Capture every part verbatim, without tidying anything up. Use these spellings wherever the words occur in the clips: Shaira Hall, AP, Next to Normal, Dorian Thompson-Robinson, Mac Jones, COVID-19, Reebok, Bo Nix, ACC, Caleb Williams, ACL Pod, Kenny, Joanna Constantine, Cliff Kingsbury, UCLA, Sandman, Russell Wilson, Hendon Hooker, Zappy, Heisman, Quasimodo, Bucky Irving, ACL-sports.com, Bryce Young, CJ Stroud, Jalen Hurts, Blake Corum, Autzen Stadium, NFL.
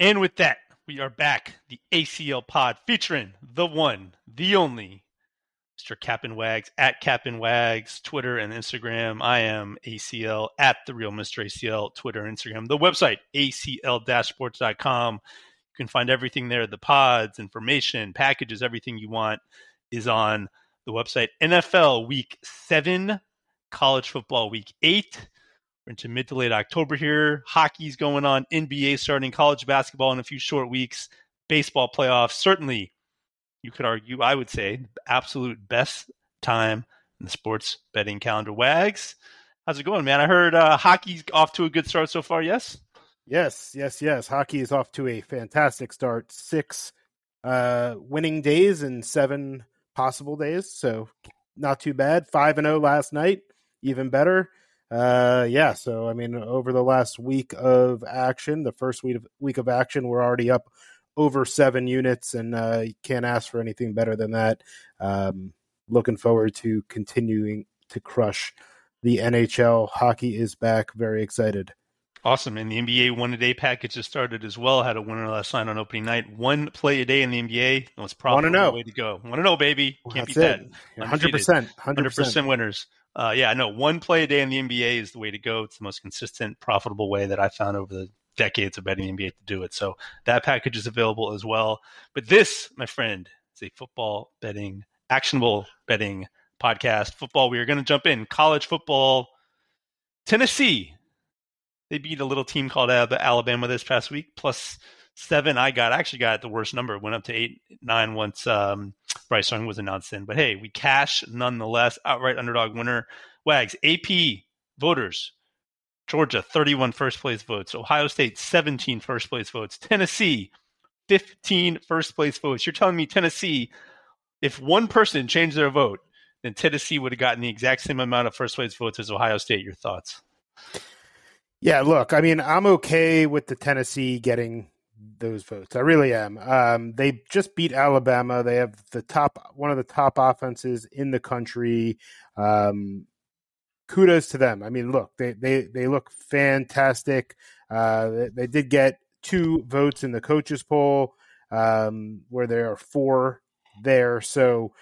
And with that, we are back. The A C L Pod featuring the one, the only, Mister Cap and Wags, at Cap and Wags, Twitter and Instagram. I am A C L, at The Real Mister A C L, Twitter and Instagram. The website, A C L sports dot com. You can find everything there. The pods, information, packages, everything you want is on the website. N F L Week seven, College Football Week eight. Into mid to late October here. Hockey's going on, N B A starting, college basketball in a few short weeks, baseball playoffs. Certainly, you could argue, I would say, the absolute best time in the sports betting calendar. Wags, how's it going, man? I heard uh, hockey's off to a good start so far, yes? Yes, yes, yes. Hockey is off to a fantastic start. Six uh, winning days and seven possible days, so not too bad. five and oh last night, even better. Uh, yeah, so, I mean, over the last week of action, the first week of, week of action, we're already up over seven units, and uh, you can't ask for anything better than that. Um, looking forward to continuing to crush the N H L. Hockey is back. Very excited. Awesome. And the N B A one-a-day package has started as well. Had a winner last night on opening night. One play a day in the N B A. That's probably the way to go. one and oh, baby. Can't beat that. one hundred percent. one hundred percent winners. Uh, yeah, no, one play a day in the N B A is the way to go. It's the most consistent, profitable way that I found over the decades of betting the N B A to do it. So that package is available as well. But this, my friend, is a football betting, actionable betting podcast. Football, we are going to jump in. College football, Tennessee. They beat a little team called Alabama this past week, plus seven. I got, I actually got the worst number. It went up to eight, nine once um, Bryce Young was announced in. But hey, we cash nonetheless. Outright underdog winner. Wags, A P voters. Georgia, thirty-one first place votes. Ohio State, seventeen first place votes. Tennessee, fifteen first place votes. You're telling me Tennessee, if one person changed their vote, then Tennessee would have gotten the exact same amount of first place votes as Ohio State. Your thoughts? Yeah, look, I mean, I'm okay with the Tennessee getting those votes. I really am. Um, they just beat Alabama. They have the top, one of the top offenses in the country. Um, kudos to them. I mean, look, they they they look fantastic. Uh, they, they did get two votes in the coaches poll, um, where there are four there. So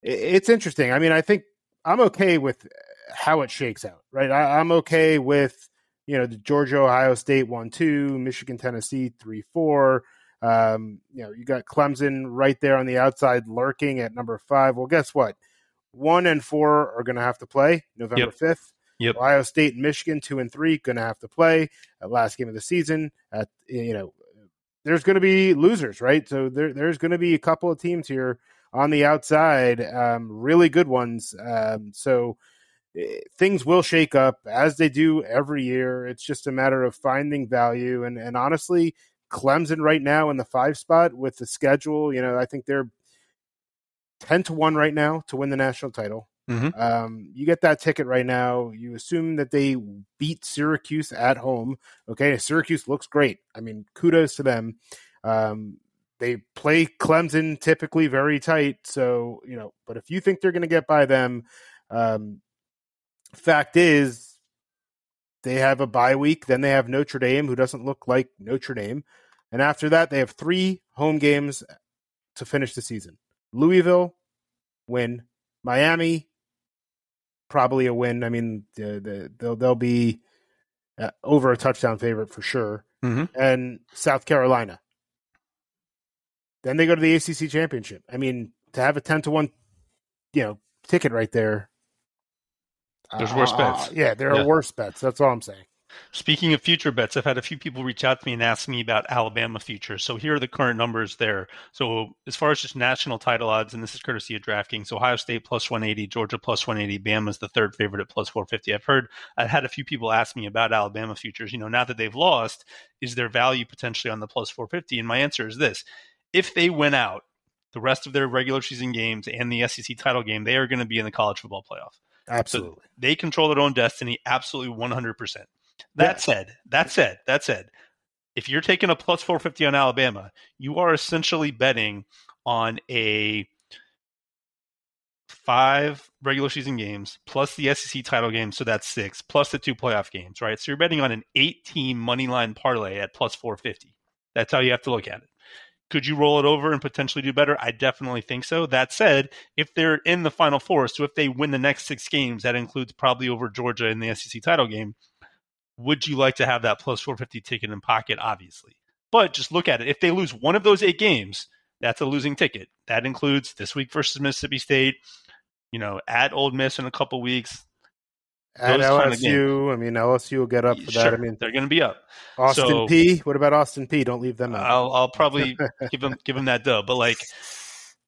it, it's interesting. I mean, I think I'm okay with how it shakes out, right? I, I'm okay with, you know, the Georgia, Ohio State one two, Michigan, Tennessee three four. Um, you know, you got Clemson right there on the outside lurking at number five. Well, guess what? One and four are going to have to play November fifth. Yep. Ohio State and Michigan two and three going to have to play at last game of the season. At you know, there's going to be losers, right? So there, there's going to be a couple of teams here on the outside, um, really good ones. Um, so. Things will shake up as they do every year. It's just a matter of finding value. And, and honestly, Clemson right now in the five spot with the schedule, you know, I think they're ten to one right now to win the national title. Mm-hmm. Um, you get that ticket right now. You assume that they beat Syracuse at home. Okay. Syracuse looks great. I mean, kudos to them. Um, they play Clemson typically very tight. So, you know, but if you think they're going to get by them, um, fact is, they have a bye week. Then they have Notre Dame, who doesn't look like Notre Dame. And after that, they have three home games to finish the season. Louisville, win. Miami, probably a win. I mean, they'll, they'll be over a touchdown favorite for sure. Mm-hmm. And South Carolina. Then they go to the A C C Championship. I mean, to have a ten to one, you know, ticket right there. There's worse bets. Uh, yeah, there are yeah. worse bets. That's all I'm saying. Speaking of future bets, I've had a few people reach out to me and ask me about Alabama futures. So here are the current numbers there. So as far as just national title odds, and this is courtesy of DraftKings, Ohio State plus one eighty, Georgia plus one eighty, Bama's the third favorite at plus four fifty. I've heard, I've had a few people ask me about Alabama futures. You know, now that they've lost, is there value potentially on the plus four fifty? And my answer is this. If they win out the rest of their regular season games and the S E C title game, they are going to be in the college football playoff. Absolutely. So they control their own destiny. Absolutely one hundred percent. That yeah. said, that said, that said, if you're taking a plus four fifty on Alabama, you are essentially betting on a five regular season games plus the S E C title game. So that's six plus the two playoff games, right? So you're betting on an eight team money line parlay at plus four fifty. That's how you have to look at it. Could you roll it over and potentially do better? I definitely think so. That said, if they're in the Final Four, so if they win the next six games, that includes probably over Georgia in the S E C title game, would you like to have that plus four fifty ticket in pocket? Obviously. But just look at it. If they lose one of those eight games, that's a losing ticket. That includes this week versus Mississippi State, you know, at Ole Miss in a couple weeks. At L S U, I mean, L S U will get up for sure, that. I mean, they're going to be up. Austin so, P. What about Austin P? Don't leave them out. I'll, I'll probably give them give them that dub. But like,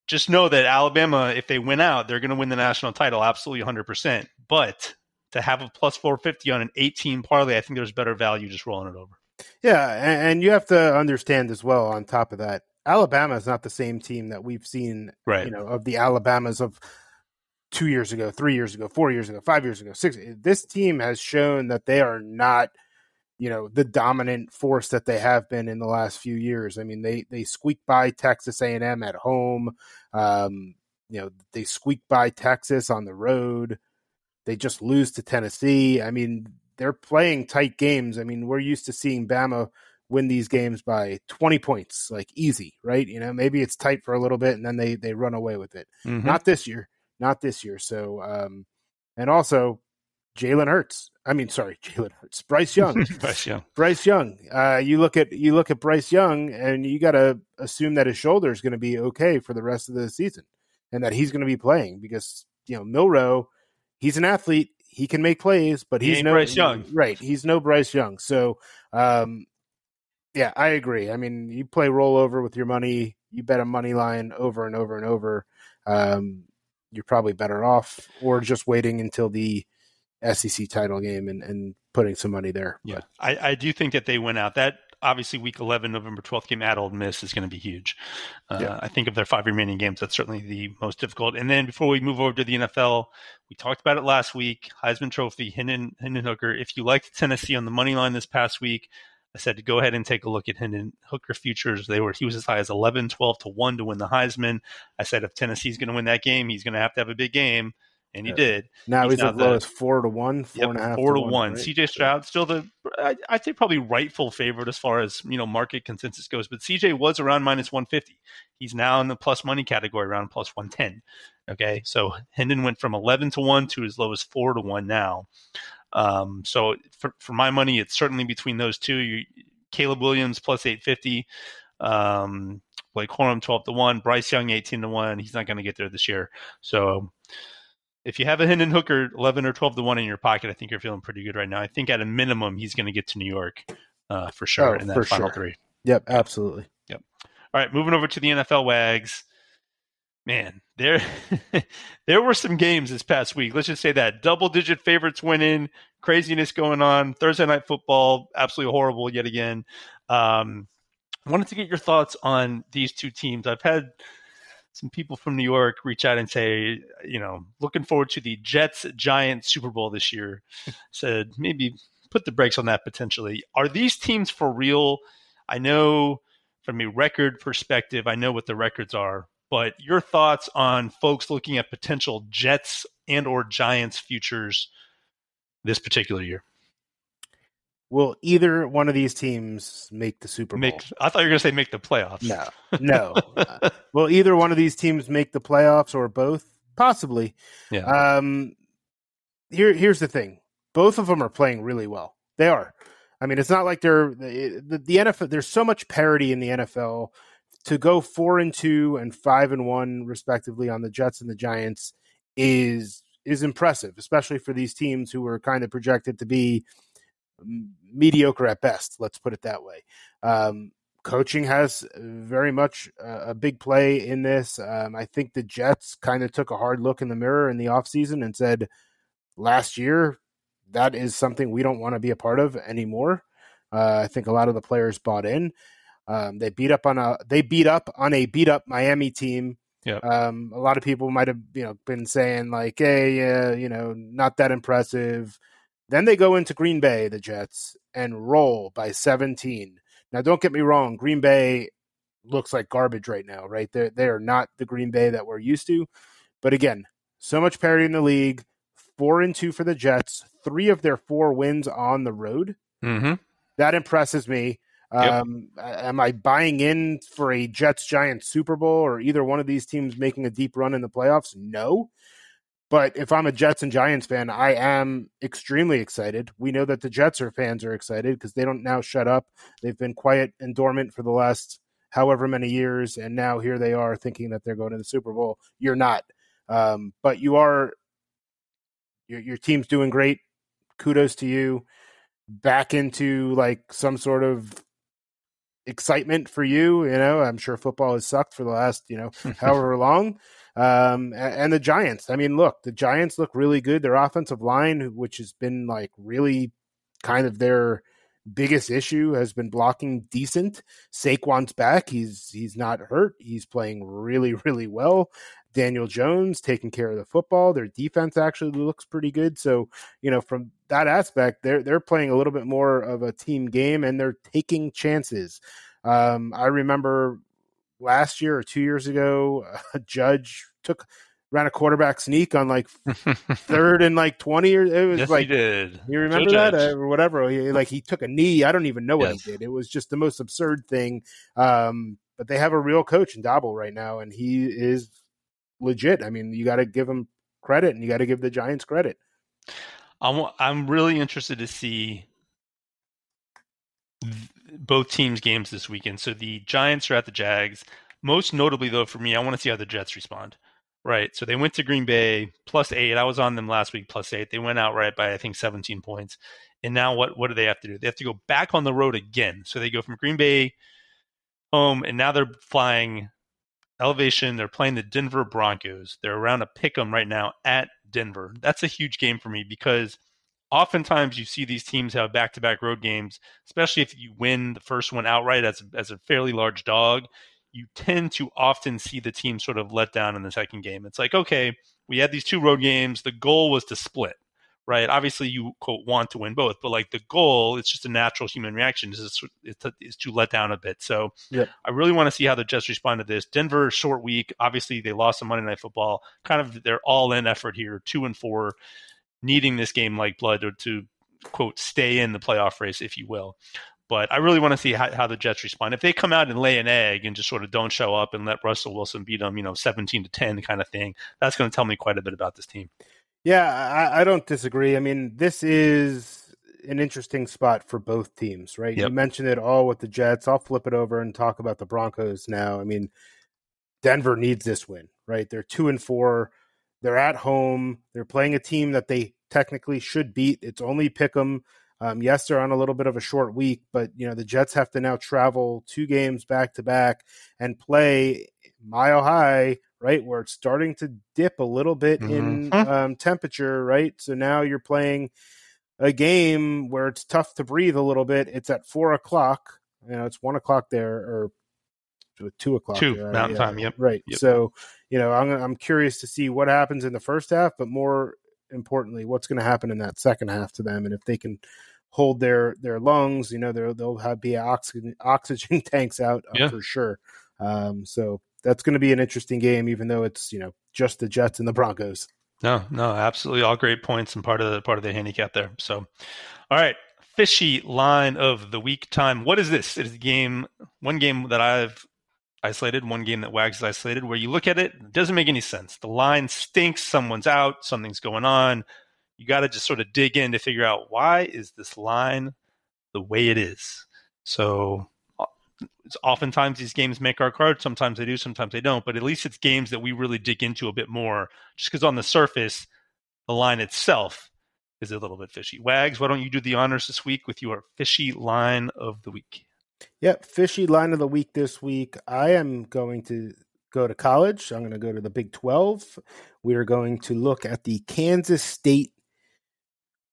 just know that Alabama, if they win out, they're going to win the national title, absolutely, one hundred percent. But to have a plus four fifty on an eighteen parlay, I think there's better value just rolling it over. Yeah, and, and you have to understand as well. On top of that, Alabama is not the same team that we've seen, right. you know, of the Alabamas of two years ago, three years ago, four years ago, five years ago, six. This team has shown that they are not, you know, the dominant force that they have been in the last few years. I mean, they they squeaked by Texas A and M at home. Um, you know, they squeaked by Texas on the road. They just lose to Tennessee. I mean, they're playing tight games. I mean, we're used to seeing Bama win these games by twenty points, like easy, right? You know, maybe it's tight for a little bit and then they they run away with it. Mm-hmm. Not this year. Not this year. So, um, and also Jalen Hurts. I mean, sorry, Jalen Hurts. Bryce Young. Bryce Young. Bryce Young. Uh, you look at you look at Bryce Young, and you got to assume that his shoulder is going to be okay for the rest of the season, and that he's going to be playing because you know Milroe, he's an athlete. He can make plays, but he's he no Bryce Young. Right. He's no Bryce Young. So, um, yeah, I agree. I mean, you play rollover with your money. You bet a money line over and over and over. Um, you're probably better off or just waiting until the S E C title game and, and putting some money there. Yeah. I, I do think that they went out. That obviously week eleven, November twelfth game at Ole Miss is going to be huge. Uh, yeah. I think of their five remaining games, that's certainly the most difficult. And then before we move over to the N F L, we talked about it last week, Heisman Trophy, Hendon, Hendon Hooker. If you liked Tennessee on the money line this past week, I said to go ahead and take a look at Hendon Hooker futures. They were he was as high as eleven, twelve to one to win the Heisman. I said if Tennessee's going to win that game, he's going to have to have a big game, and he yeah. did. Now he's, he's as low as four to one, four yep, and a half, four to, to one. one. Right? C J Stroud still the I, I'd say probably rightful favorite as far as you know market consensus goes, but C J was around minus one fifty. He's now in the plus money category, around plus one ten. Okay, so Hendon went from eleven to one to as low as four to one now. Um, so for, for my money, it's certainly between those two. You, Caleb Williams plus eight fifty, um, Blake Corum twelve to one, Bryce Young eighteen to one. He's not going to get there this year. So if you have a Hendon Hooker eleven or twelve to one in your pocket, I think you're feeling pretty good right now. I think at a minimum, he's going to get to New York, uh, for sure. Oh, in that for final sure. three. Yep. Absolutely. Yep. All right. Moving over to the N F L Wags. Man, there there were some games this past week. Let's just say that. Double-digit favorites winning, craziness going on. Thursday Night Football, absolutely horrible yet again. Um, I wanted to get your thoughts on these two teams. I've had some people from New York reach out and say, you know, looking forward to the Jets-Giants Super Bowl this year. Said maybe put the brakes on that potentially. Are these teams for real? I know from a record perspective, I know what the records are. But your thoughts on folks looking at potential Jets and or Giants futures this particular year? Will either one of these teams make the Super Bowl? Make, I thought you were going to say make the playoffs. No, no. uh, will either one of these teams make the playoffs or both? Possibly. Yeah. Um, here, here's the thing. Both of them are playing really well. They are. I mean, it's not like they're the, the N F L. There's so much parity in the N F L. To go four and two and five and one respectively on the Jets and the Giants is is impressive, especially for these teams who were kind of projected to be mediocre at best. Let's put it that way. Um, coaching has very much a, a big play in this. Um, I think the Jets kind of took a hard look in the mirror in the offseason and said, last year, that is something we don't want to be a part of anymore. Uh, I think a lot of the players bought in. Um, they beat up on a they beat up on a beat up Miami team. Yep. Um, a lot of people might have you know been saying like, hey, yeah, you know, not that impressive. Then they go into Green Bay, the Jets, and roll by seventeen. Now, don't get me wrong, Green Bay looks like garbage right now, right? They they are not the Green Bay that we're used to. But again, so much parity in the league. Four and two for the Jets. Three of their four wins on the road. Mm-hmm. That impresses me. Um, yep. Am I buying in for a Jets-Giants Super Bowl or either one of these teams making a deep run in the playoffs? No. But if I'm a Jets and Giants fan, I am extremely excited. We know that the Jets are fans are excited because they don't now shut up. They've been quiet and dormant for the last however many years, and now here they are thinking that they're going to the Super Bowl. You're not. Um, but you are – your your team's doing great. Kudos to you. Back into like some sort of excitement for you, you know. I'm sure football has sucked for the last, you know, however long. Um, and, and the Giants. I mean, look, the Giants look really good. Their offensive line, which has been like really kind of their biggest issue, has been blocking decent. Saquon's back. He's he's not hurt. He's playing really, really well. Daniel Jones taking care of the football. Their defense actually looks pretty good. So, you know, from that aspect, they're they're playing a little bit more of a team game and they're taking chances. Um, I remember last year or two years ago, a judge took ran a quarterback sneak on like third and like twenty. Or it was yes, like, he did. You remember Joe that uh, or whatever? He, like he took a knee. I don't even know what yes. he did. It was just the most absurd thing. Um, but they have a real coach in Dabble right now, and he is legit. I mean, you got to give him credit, and you got to give the Giants credit. I'm I'm really interested to see th- both teams' games this weekend. So the Giants are at the Jags. Most notably, though, for me, I want to see how the Jets respond. Right. So they went to Green Bay plus eight. I was on them last week plus eight. They went out right by, I think, seventeen points. And now what, what do they have to do? They have to go back on the road again. So they go from Green Bay home, and now they're flying elevation. They're playing the Denver Broncos. They're around a pick 'em right now at Denver. That's a huge game for me because oftentimes you see these teams have back-to-back road games, especially if you win the first one outright as a, as a fairly large dog. You tend to often see the team sort of let down in the second game. It's like, okay, we had these two road games. The goal was to split, right? Obviously, you, quote, want to win both. But, like, the goal, it's just a natural human reaction is to, is to let down a bit. So yeah. I really want to see how the Jets respond to this. Denver, short week. Obviously, they lost on Monday Night Football. Kind of their all-in effort here, two and four, needing this game like blood or to, quote, stay in the playoff race, if you will. But I really want to see how, how the Jets respond. If they come out and lay an egg and just sort of don't show up and let Russell Wilson beat them, you know, seventeen to ten kind of thing, that's going to tell me quite a bit about this team. Yeah, I, I don't disagree. I mean, this is an interesting spot for both teams, right? Yep. You mentioned it all with the Jets. I'll flip it over and talk about the Broncos now. I mean, Denver needs this win, right? They're two and four. They're at home. They're playing a team that they technically should beat. It's only pick 'em. Um, yes, they're on a little bit of a short week, but you know the Jets have to now travel two games back to back and play Mile High, right, where it's starting to dip a little bit mm-hmm. in um, temperature, right? So now you're playing a game where it's tough to breathe a little bit. It's at four o'clock, you know, it's one o'clock there or two o'clock two there, mountain yeah, time, yep, right. Yep. So you know, I'm I'm curious to see what happens in the first half, but more importantly, what's going to happen in that second half to them, and if they can hold their, their lungs, you know, they'll have be oxygen, oxygen tanks out uh, yeah. for sure. Um, so that's going to be an interesting game, even though it's, you know, just the Jets and the Broncos. No, no, absolutely. All great points and part of the, part of the handicap there. So, all right. Fishy line of the week time. What is this? It is a game, one game that I've isolated, one game that Wags has isolated, where you look at it, it doesn't make any sense. The line stinks. Someone's out. Something's going on. You got to just sort of dig in to figure out why is this line the way it is. So it's oftentimes these games make our card. Sometimes they do, sometimes they don't. But at least it's games that we really dig into a bit more just because on the surface, the line itself is a little bit fishy. Wags, why don't you do the honors this week with your fishy line of the week? Yep, fishy line of the week this week. I am going to go to college. I'm going to go to the Big twelve. We are going to look at the Kansas State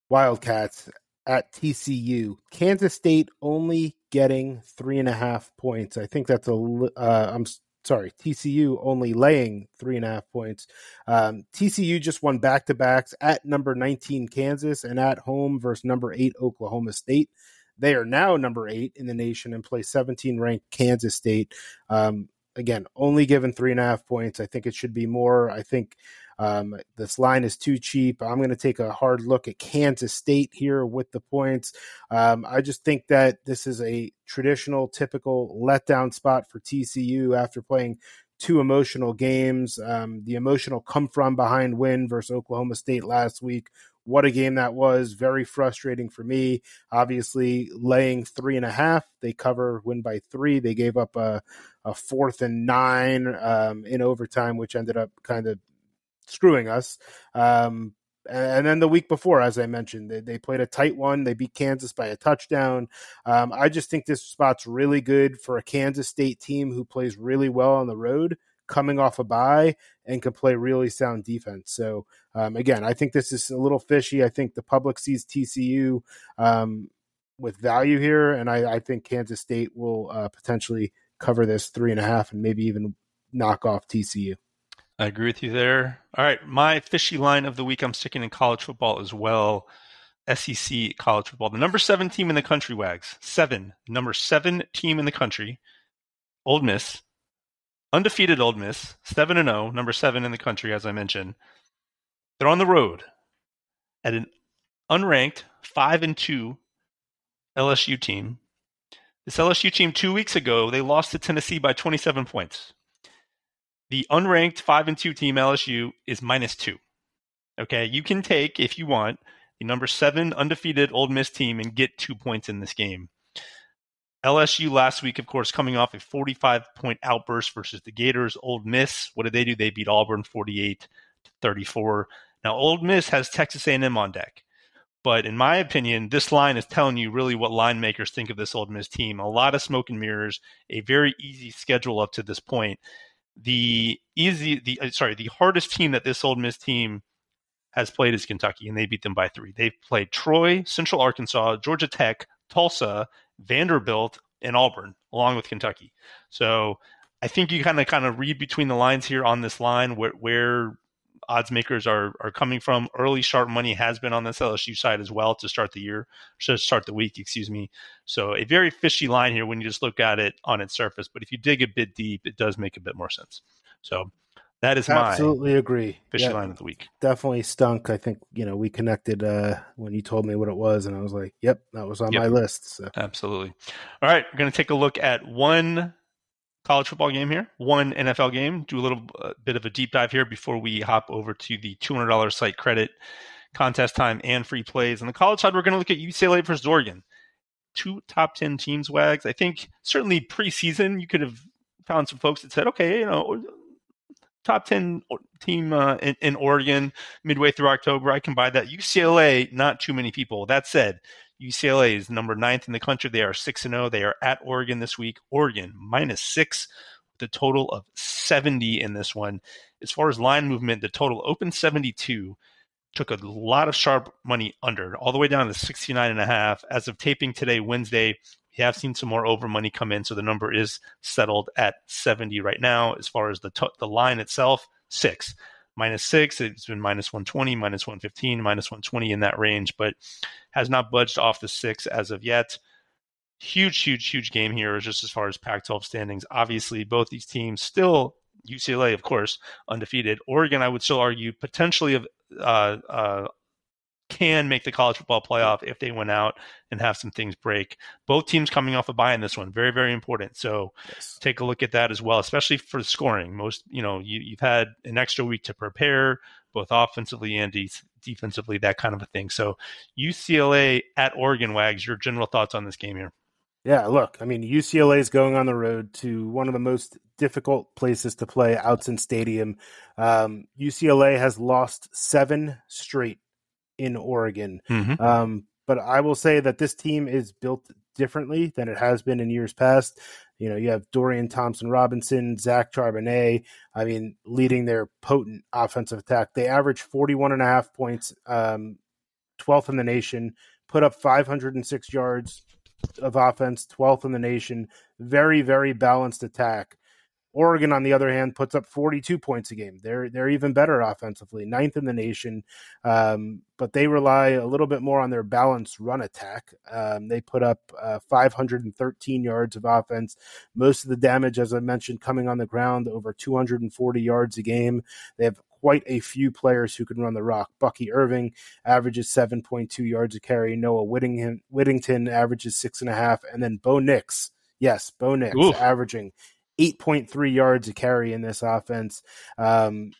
Wildcats at T C U. Kansas State only getting three and a half points. I think that's a, uh, I'm sorry, T C U only laying three and a half points. Um, T C U just won back-to-backs at number nineteen Kansas and at home versus number eight Oklahoma State. They are now number eight in the nation and play seventeen-ranked Kansas State. Um, again, only given three and a half points. I think it should be more. I think um, this line is too cheap. I'm going to take a hard look at Kansas State here with the points. Um, I just think that this is a traditional, typical letdown spot for T C U after playing two emotional games. Um, the emotional come-from-behind win versus Oklahoma State last week. What a game that was. Very frustrating for me. Obviously, laying three and a half. They cover, win by three. They gave up a, a fourth and nine um, in overtime, which ended up kind of screwing us. Um, and then the week before, as I mentioned, they, they played a tight one. They beat Kansas by a touchdown. Um, I just think this spot's really good for a Kansas State team who plays really well on the road, coming off a bye, and can play really sound defense. So um, again, I think this is a little fishy. I think the public sees T C U um, with value here. And I, I think Kansas State will uh, potentially cover this three and a half and maybe even knock off T C U. I agree with you there. All right. My fishy line of the week, I'm sticking in college football as well. S E C college football, the number seven team in the country, Wags, seven, number seven team in the country, Ole Miss. Undefeated Ole Miss, seven and oh, number seven in the country, as I mentioned. They're on the road at an unranked five and two L S U team. This L S U team, two weeks ago, they lost to Tennessee by twenty-seven points. The unranked five and two team, L S U, is minus two. Okay, you can take, if you want, the number seven undefeated Ole Miss team and get two points in this game. L S U last week, of course, coming off a forty-five point outburst versus the Gators. Ole Miss, what did they do? They beat Auburn forty-eight to thirty-four. Now, Ole Miss has Texas A and M on deck. But in my opinion, this line is telling you really what line makers think of this Ole Miss team. A lot of smoke and mirrors, a very easy schedule up to this point. The easy, the sorry, the hardest team that this Ole Miss team has played is Kentucky, and they beat them by three. They've played Troy, Central Arkansas, Georgia Tech, Tulsa, Vanderbilt, and Auburn, along with Kentucky. So I think you kind of kind of read between the lines here on this line where, where odds makers are are coming from. Early sharp money has been on this L S U side as well to start the year, to start the week, excuse me. So a very fishy line here when you just look at it on its surface. But if you dig a bit deep, it does make a bit more sense. So that is my absolutely agree. Fishy yeah, line of the week. Definitely stunk. I think, you know, we connected uh, when you told me what it was, and I was like, yep, that was on yep. my list. So. Absolutely. All right. We're going to take a look at one college football game here, one N F L game, do a little uh, bit of a deep dive here before we hop over to the two hundred dollars site credit, contest time, and free plays. On the college side, we're going to look at U C L A versus Oregon. Two top ten teams, Wags. I think certainly preseason, you could have found some folks that said, okay, you know, top ten team uh, in, in Oregon midway through October. I can buy that. U C L A, not too many people. That said, U C L A is number ninth in the country. They are six and oh. They are at Oregon this week. Oregon, minus six, with a total of seventy in this one. As far as line movement, the total opened seventy-two, took a lot of sharp money under, all the way down to sixty-nine and a half. As of taping today, Wednesday, we have seen some more over money come in, so the number is settled at seventy right now. As far as the t- the line itself, six. Minus six, it's been minus one twenty, minus one fifteen, minus one twenty in that range, but has not budged off the six as of yet. Huge, huge, huge game here, just as far as Pac twelve standings. Obviously, both these teams still, U C L A, of course, undefeated. Oregon, I would still argue, potentially of uh, uh, can make the college football playoff if they went out and have some things break. Both teams coming off a bye in this one. Very, very important. So yes, take a look at that as well, especially for scoring. Most, you know, you, you've had an extra week to prepare, both offensively and de- defensively, that kind of a thing. So U C L A at Oregon, Wags, your general thoughts on this game here? Yeah, look, I mean, U C L A is going on the road to one of the most difficult places to play, Autzen Stadium. Um, U C L A has lost seven straight in Oregon. Mm-hmm. Um, but I will say that this team is built differently than it has been in years past. You know, you have Dorian Thompson-Robinson, Zach Charbonnet, I mean, leading their potent offensive attack. They average forty-one and a half points, um, twelfth in the nation, put up five hundred six yards of offense, twelfth in the nation. Very, very balanced attack. Oregon, on the other hand, puts up forty-two points a game. They're they're even better offensively, ninth in the nation, um, but they rely a little bit more on their balanced run attack. Um, they put up uh, five hundred thirteen yards of offense. Most of the damage, as I mentioned, coming on the ground, over two hundred forty yards a game. They have quite a few players who can run the rock. Bucky Irving averages seven point two yards a carry. Noah Whittington, Whittington averages six point five. And then Bo Nix, yes, Bo Nix, Ooh. averaging eight point three yards a carry in this offense. Um,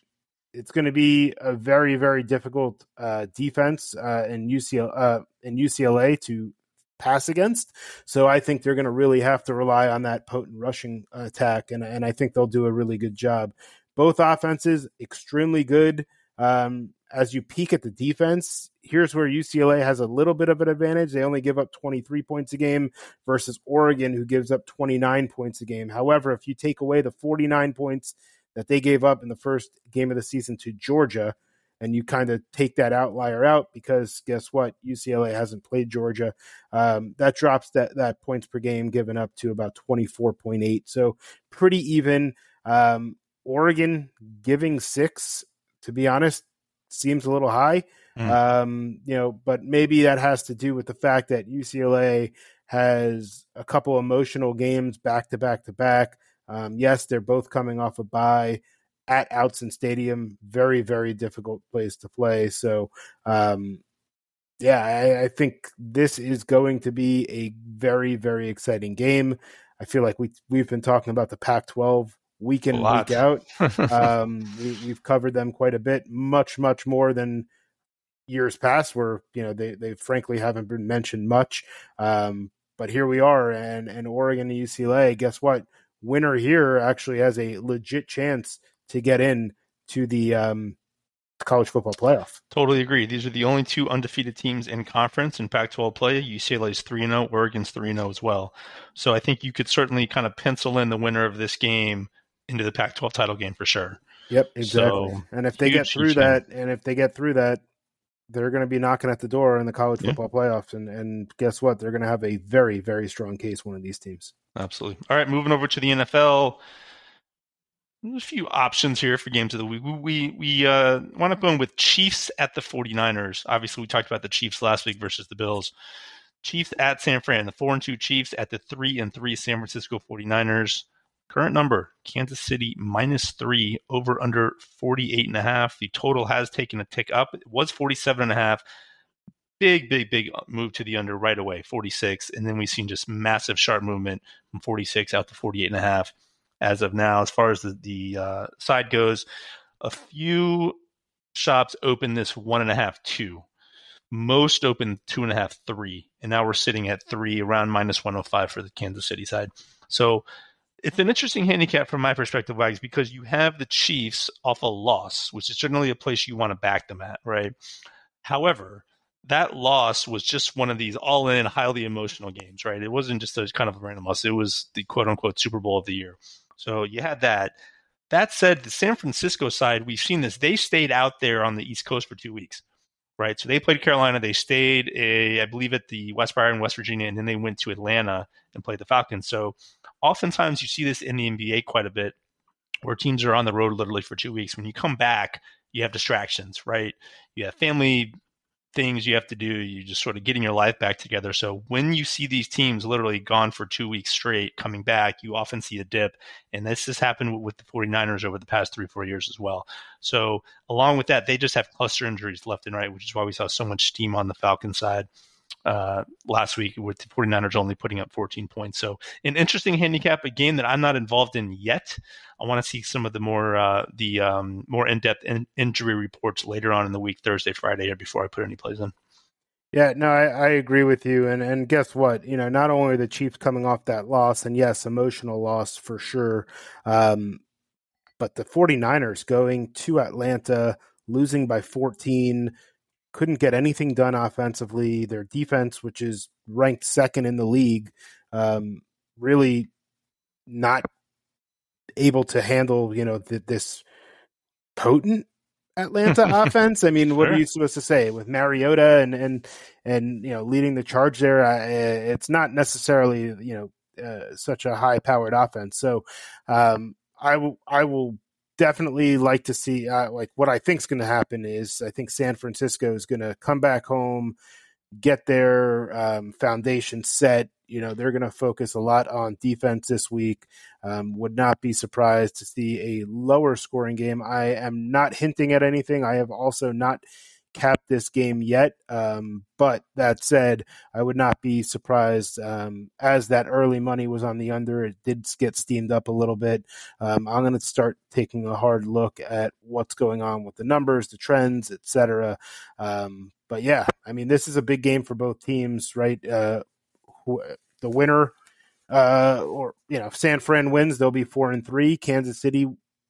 it's going to be a very, very difficult uh, defense uh, in, U C L A, uh, in U C L A to pass against. So I think they're going to really have to rely on that potent rushing attack, and, and I think they'll do a really good job. Both offenses, extremely good. Um, as you peek at the defense, here's where U C L A has a little bit of an advantage. They only give up twenty-three points a game versus Oregon, who gives up twenty-nine points a game. However, if you take away the forty-nine points that they gave up in the first game of the season to Georgia, and you kind of take that outlier out, because guess what? U C L A hasn't played Georgia. Um, that drops that, that points per game given up to about twenty-four point eight. So pretty even. Um, Oregon giving six, to be honest, seems a little high, mm. um, you know, but maybe that has to do with the fact that U C L A has a couple emotional games back to back to back. Um, yes, they're both coming off a bye at Autzen Stadium. Very, very difficult place to play. So, um, yeah, I, I think this is going to be a very, very exciting game. I feel like we, we've been talking about the Pac twelve week in, week out. um, we, we've covered them quite a bit, much, much more than years past, where, you know, they, they frankly haven't been mentioned much. Um, but here we are, and, and Oregon and U C L A, guess what? Winner here actually has a legit chance to get in to the um, college football playoff. Totally agree. These are the only two undefeated teams in conference in Pac twelve play. U C L A's three and oh, Oregon's three and oh as well. So I think you could certainly kind of pencil in the winner of this game into the Pac twelve title game for sure. Yep, exactly. So, and if they huge, get through that, game. and if they get through that, they're going to be knocking at the door in the college football yeah. playoffs. And, and guess what? They're going to have a very, very strong case, one of these teams. Absolutely. All right, moving over to the N F L. There's a few options here for games of the week. We we, we uh, wound up going with Chiefs at the forty-niners. Obviously, we talked about the Chiefs last week versus the Bills. Chiefs at San Fran, the four and two Chiefs at the three and three San Francisco forty-niners. Current number, Kansas City minus three, over under forty-eight and a half. The total has taken a tick up. It was forty-seven and a half. Big, big, big move to the under right away, forty-six. And then we've seen just massive sharp movement from forty-six out to forty-eight and a half as of now. As far as the, the uh, side goes, a few shops open this one and a half, two. Most open two and a half, three. And now we're sitting at three, around minus one oh five for the Kansas City side. So, it's an interesting handicap from my perspective, Wags, because you have the Chiefs off a loss, which is generally a place you want to back them at, right? However, that loss was just one of these all-in, highly emotional games, right? It wasn't just a kind of a random loss. It was the quote-unquote Super Bowl of the year. So you had that. That said, the San Francisco side, we've seen this. They stayed out there on the East Coast for two weeks, right? So they played Carolina. They stayed, a, I believe, at the West Byron, West Virginia, and then they went to Atlanta and played the Falcons. So oftentimes you see this in the N B A quite a bit, where teams are on the road literally for two weeks. When you come back, you have distractions, right? You have family things you have to do. You're just sort of getting your life back together. So when you see these teams literally gone for two weeks straight, coming back, you often see a dip. And this has happened with the forty-niners over the past three, four years as well. So along with that, they just have cluster injuries left and right, which is why we saw so much steam on the Falcons side uh last week, with the forty-niners only putting up fourteen points. So an interesting handicap, a game that I'm not involved in yet. I want to see some of the more uh the um more in-depth in- injury reports later on in the week, Thursday, Friday, or before I put any plays in. Yeah, no, I, I agree with you. And and guess what? You know, not only are the Chiefs coming off that loss, and yes, emotional loss for sure, um, but the forty-niners going to Atlanta, losing by fourteen, couldn't get anything done offensively. Their defense, which is ranked second in the league, um, really not able to handle, you know, th- this potent Atlanta offense. I mean, what sure. are you supposed to say with Mariota and, and, and, you know, leading the charge there? I, it's not necessarily, you know, uh, such a high powered offense. So um, I will, I will definitely like to see uh, like what I think is going to happen is I think San Francisco is going to come back home, get their um, foundation set. You know, they're going to focus a lot on defense this week. Um, would not be surprised to see a lower scoring game. I am not hinting at anything. I have also not capped this game yet. Um, but that said, I would not be surprised um, as that early money was on the under. It did get steamed up a little bit. Um, I'm going to start taking a hard look at what's going on with the numbers, the trends, et cetera. Um, but yeah, I mean, this is a big game for both teams, right? Uh, the winner, uh, or, you know, if San Fran wins, they'll be four and three. Kansas City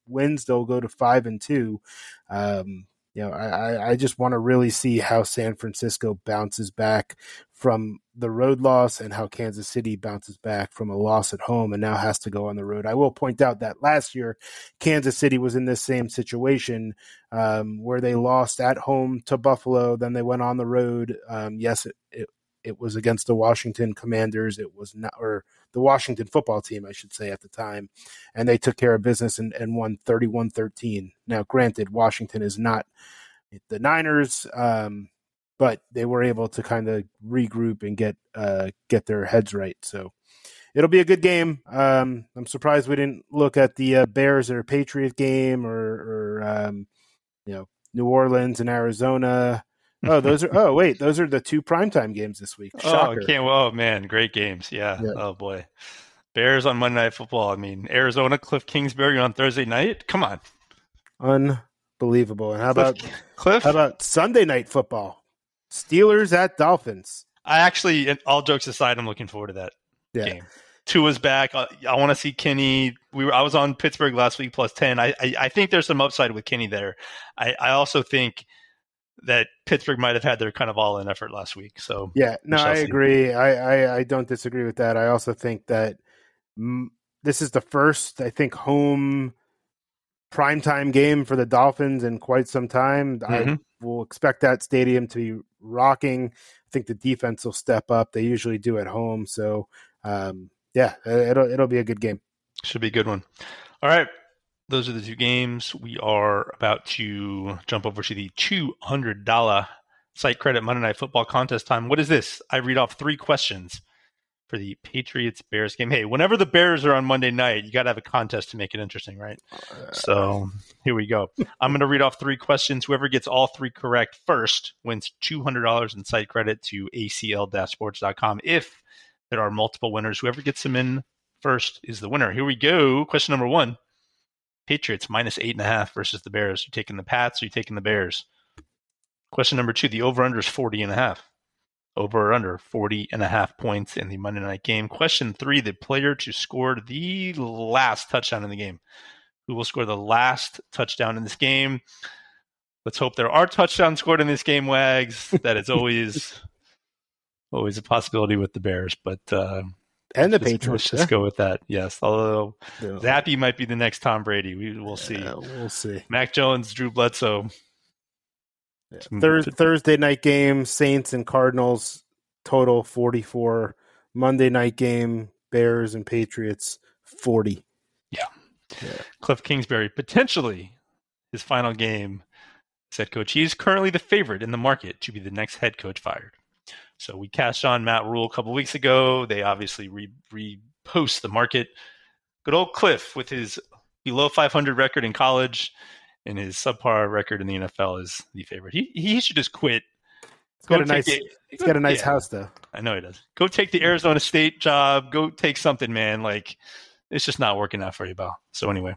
wins, they'll go to five and two. Um, you know, I, I just want to really see how San Francisco bounces back from the road loss and how Kansas City bounces back from a loss at home and now has to go on the road. I will point out that last year, Kansas City was in this same situation um, where they lost at home to Buffalo. Then they went on the road. Um, yes, it, it It was against the Washington Commanders. It was not, or the Washington football team, I should say, at the time. And they took care of business and, and won thirty-one thirteen. Now, granted, Washington is not the Niners, um, but they were able to kind of regroup and get uh, get their heads right. So it'll be a good game. Um, I'm surprised we didn't look at the uh, Bears or Patriot game or, or um, you know, New Orleans and Arizona. oh, those are. Oh, wait, those are the two primetime games this week. Shocker. Oh, can't. Well, man, great games. Yeah. yeah. Oh boy, Bears on Monday Night Football. I mean, Arizona, Cliff Kingsbury on Thursday night. Come on, unbelievable. And how Cliff, about Cliff? How about Sunday Night Football? Steelers at Dolphins. I actually, and all jokes aside, I'm looking forward to that yeah. game. Tua's back. I, I want to see Kenny. We were. I was on Pittsburgh last week plus ten. I, I, I think there's some upside with Kenny there. I, I also think that Pittsburgh might have had their kind of all-in effort last week. So yeah, no, I agree. I, I, I don't disagree with that. I also think that m- this is the first, I think, home primetime game for the Dolphins in quite some time. Mm-hmm. I will expect that stadium to be rocking. I think the defense will step up. They usually do at home. So um, yeah, it'll, it'll be a good game. Should be a good one. All right. Those are the two games. We are about to jump over to the two hundred dollars site credit Monday Night Football contest time. What is this? I read off three questions for the Patriots-Bears game. Hey, whenever the Bears are on Monday night, you got to have a contest to make it interesting, right? Uh, so here we go. I'm going to read off three questions. Whoever gets all three correct first wins two hundred dollars in site credit to A C L sports dot com. If there are multiple winners, whoever gets them in first is the winner. Here we go. Question number one. Patriots minus eight and a half versus the Bears. You're taking the Pats or you're taking the Bears? Question number two, the over-under is forty and a half. Over or under forty and a half points in the Monday night game. Question three, the player to score the last touchdown in the game. Who will score the last touchdown in this game? Let's hope there are touchdowns scored in this game, Wags. That is always always a possibility with the Bears, but... Uh, And the let's, Patriots. Let's yeah. go with that. Yes. Although yeah. Zappy might be the next Tom Brady. We, we'll see. Yeah, we'll see. Mac Jones, Drew Bledsoe. Yeah. Thurs- Thursday night game, Saints and Cardinals, total forty-four. Monday night game, Bears and Patriots, forty. Yeah. yeah. Cliff Kingsbury, potentially his final game as head coach. He is currently the favorite in the market to be the next head coach fired. So we cashed on Matt Rule a couple weeks ago. They obviously re- repost the market. Good old Cliff with his below five hundred record in college and his subpar record in the N F L is the favorite. He he should just quit. He's got a nice, the, he's got a nice yeah, house, though. I know he does. Go take the Arizona State job. Go take something, man. Like, it's just not working out for you, Bo. So anyway,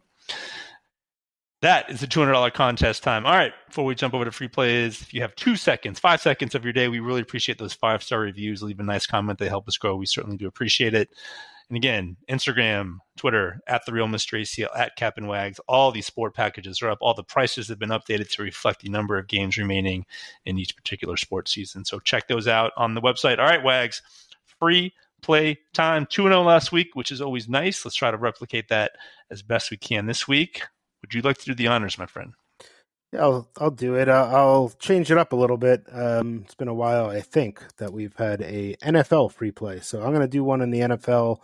That is the two hundred dollars contest time. All right, before we jump over to free plays, if you have two seconds, five seconds of your day, we really appreciate those five-star reviews. Leave a nice comment. They help us grow. We certainly do appreciate it. And again, Instagram, Twitter, at The Real Mister A C L, at Cap and Wags. All these sport packages are up. All the prices have been updated to reflect the number of games remaining in each particular sports season. So check those out on the website. All right, Wags, free play time. two and oh last week, which is always nice. Let's try to replicate that as best we can this week. Would you like to do the honors, my friend? I'll I'll do it. I'll, I'll change it up a little bit. Um, it's been a while, I think, that we've had a N F L free play. So I'm going to do one in the N F L.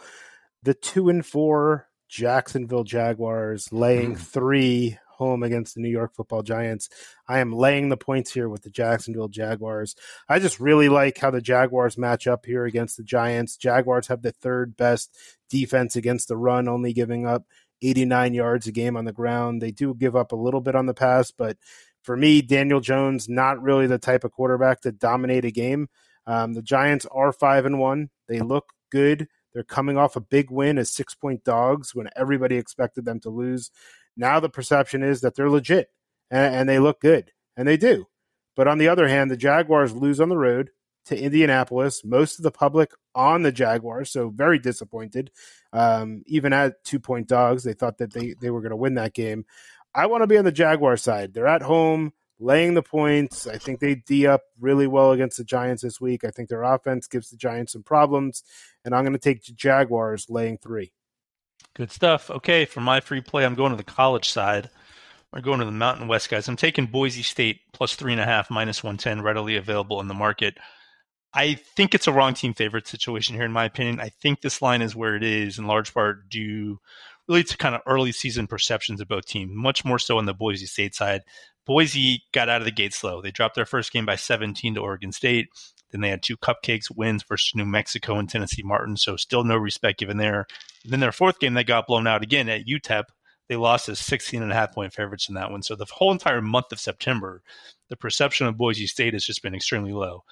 The two and four Jacksonville Jaguars laying three home against the New York Football Giants. I am laying the points here with the Jacksonville Jaguars. I just really like how the Jaguars match up here against the Giants. Jaguars have the third best defense against the run, only giving up eighty-nine yards a game on the ground. They do give up a little bit on the pass, but for me, Daniel Jones, not really the type of quarterback to dominate a game. Um, the Giants are five and one. They look good. They're coming off a big win as six-point dogs when everybody expected them to lose. Now the perception is that they're legit, and, and they look good, and they do. But on the other hand, the Jaguars lose on the road to Indianapolis, most of the public on the Jaguars, so very disappointed. Um, even at two-point dogs, they thought that they, they were going to win that game. I want to be on the Jaguar side. They're at home, laying the points. I think they D up really well against the Giants this week. I think their offense gives the Giants some problems, and I'm going to take the Jaguars laying three. Good stuff. Okay, for my free play, I'm going to the college side. We're going to the Mountain West, guys. I'm taking Boise State plus three and a half, minus one ten, readily available in the market. I think it's a wrong team favorite situation here, in my opinion. I think this line is where it is, in large part due really to kind of early season perceptions of both teams, much more so on the Boise State side. Boise got out of the gate slow. They dropped their first game by seventeen to Oregon State. Then they had two cupcakes wins versus New Mexico and Tennessee Martin, so still no respect given there. And then their fourth game, they got blown out again at U T E P. They lost as sixteen and a half point favorites in that one. So the whole entire month of September, the perception of Boise State has just been extremely low.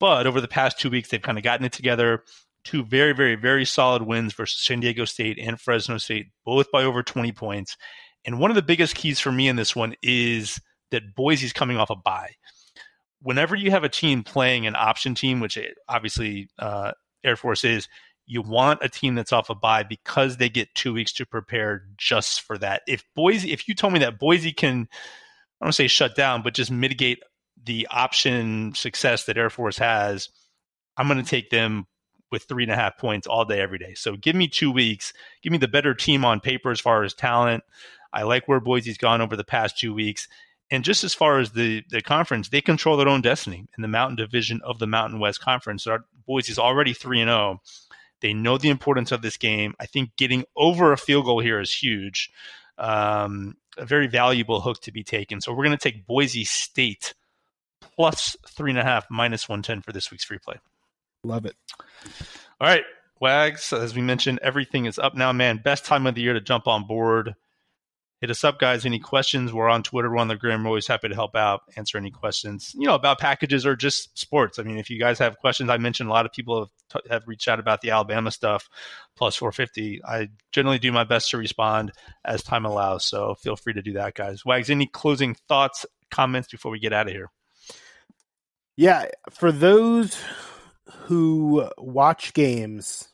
But over the past two weeks, they've kind of gotten it together. Two very, very, very solid wins versus San Diego State and Fresno State, both by over twenty points. And one of the biggest keys for me in this one is that Boise's coming off a bye. Whenever you have a team playing an option team, which obviously uh, Air Force is, you want a team that's off a bye because they get two weeks to prepare just for that. If Boise, if you told me that Boise can, I don't want to say shut down, but just mitigate the option success that Air Force has, I'm going to take them with three and a half points all day, every day. So give me two weeks. Give me the better team on paper as far as talent. I like where Boise's gone over the past two weeks. And just as far as the, the conference, they control their own destiny in the Mountain Division of the Mountain West Conference. So Boise's already three and oh. They know the importance of this game. I think getting over a field goal here is huge. Um, a very valuable hook to be taken. So we're going to take Boise State plus three and a half, minus one ten for this week's free play. Love it. All right, Wags, as we mentioned, everything is up now, man. Best time of the year to jump on board. Hit us up, guys. Any questions? We're on Twitter. We're on the gram. We're always happy to help out, answer any questions, you know, about packages or just sports. I mean, if you guys have questions, I mentioned a lot of people have, t- have reached out about the Alabama stuff, plus four fifty. I generally do my best to respond as time allows, so feel free to do that, guys. Wags, any closing thoughts, comments before we get out of here? Yeah, for those who watch games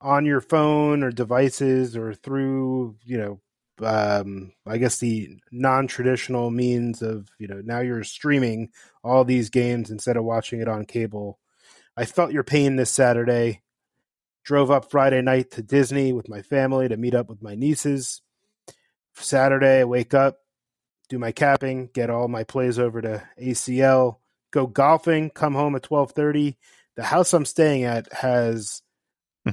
on your phone or devices or through, you know, um, I guess the non-traditional means of, you know, now you're streaming all these games instead of watching it on cable. I felt your pain this Saturday. Drove up Friday night to Disney with my family to meet up with my nieces. Saturday, I wake up, do my capping, get all my plays over to A C L. Go golfing, come home at twelve thirty. The house I'm staying at has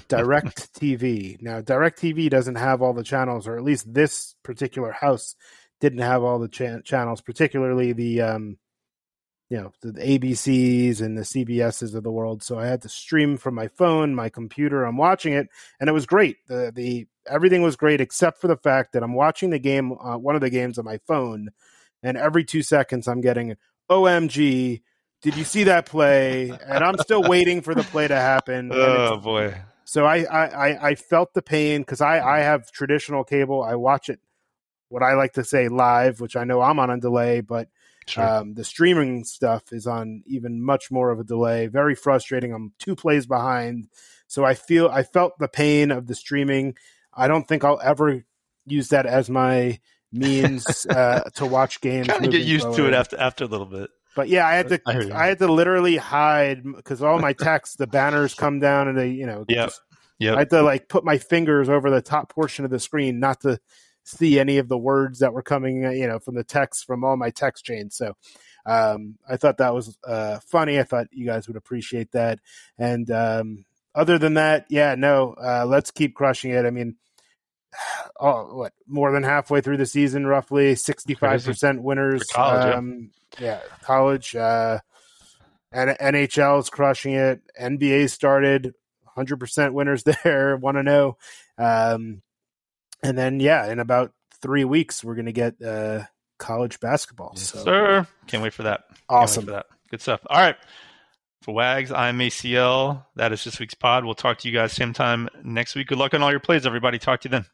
Direct T V. Now, Direct T V doesn't have all the channels, or at least this particular house didn't have all the cha- channels, particularly the, um, you know, the A B Cs and the C B Ss of the world. So I had to stream from my phone, my computer. I'm watching it, and it was great. The the everything was great except for the fact that I'm watching the game, uh, one of the games on my phone, and every two seconds I'm getting O M G, did you see that play? And I'm still waiting for the play to happen. Oh, boy. So I, I, I felt the pain because I, I have traditional cable. I watch it what I like to say live, which I know I'm on a delay, but sure. um, the streaming stuff is on even much more of a delay. Very frustrating. I'm two plays behind. So I feel I felt the pain of the streaming. I don't think I'll ever use that as my means uh, to watch games. Kind of get used forward. to it after after a little bit. But yeah, I had to I, I had to literally hide because all my text, the banners come down and they, you know, yep. just, yep. I had to like put my fingers over the top portion of the screen not to see any of the words that were coming, you know, from the text, from all my text chains. So um, I thought that was uh, funny. I thought you guys would appreciate that. And um, other than that, yeah, no, uh, let's keep crushing it. I mean, oh, what more than halfway through the season, roughly sixty-five percent winners. For college, um, yeah. yeah, college, uh, and N H L is crushing it. N B A started one hundred percent winners there, one and oh. Um, and then, yeah, in about three weeks, we're going to get uh, college basketball. Yes, so. Sir. Can't wait for that. Awesome. For that. Good stuff. All right. For Wags, I'm A C L. That is this week's pod. We'll talk to you guys same time next week. Good luck on all your plays, everybody. Talk to you then.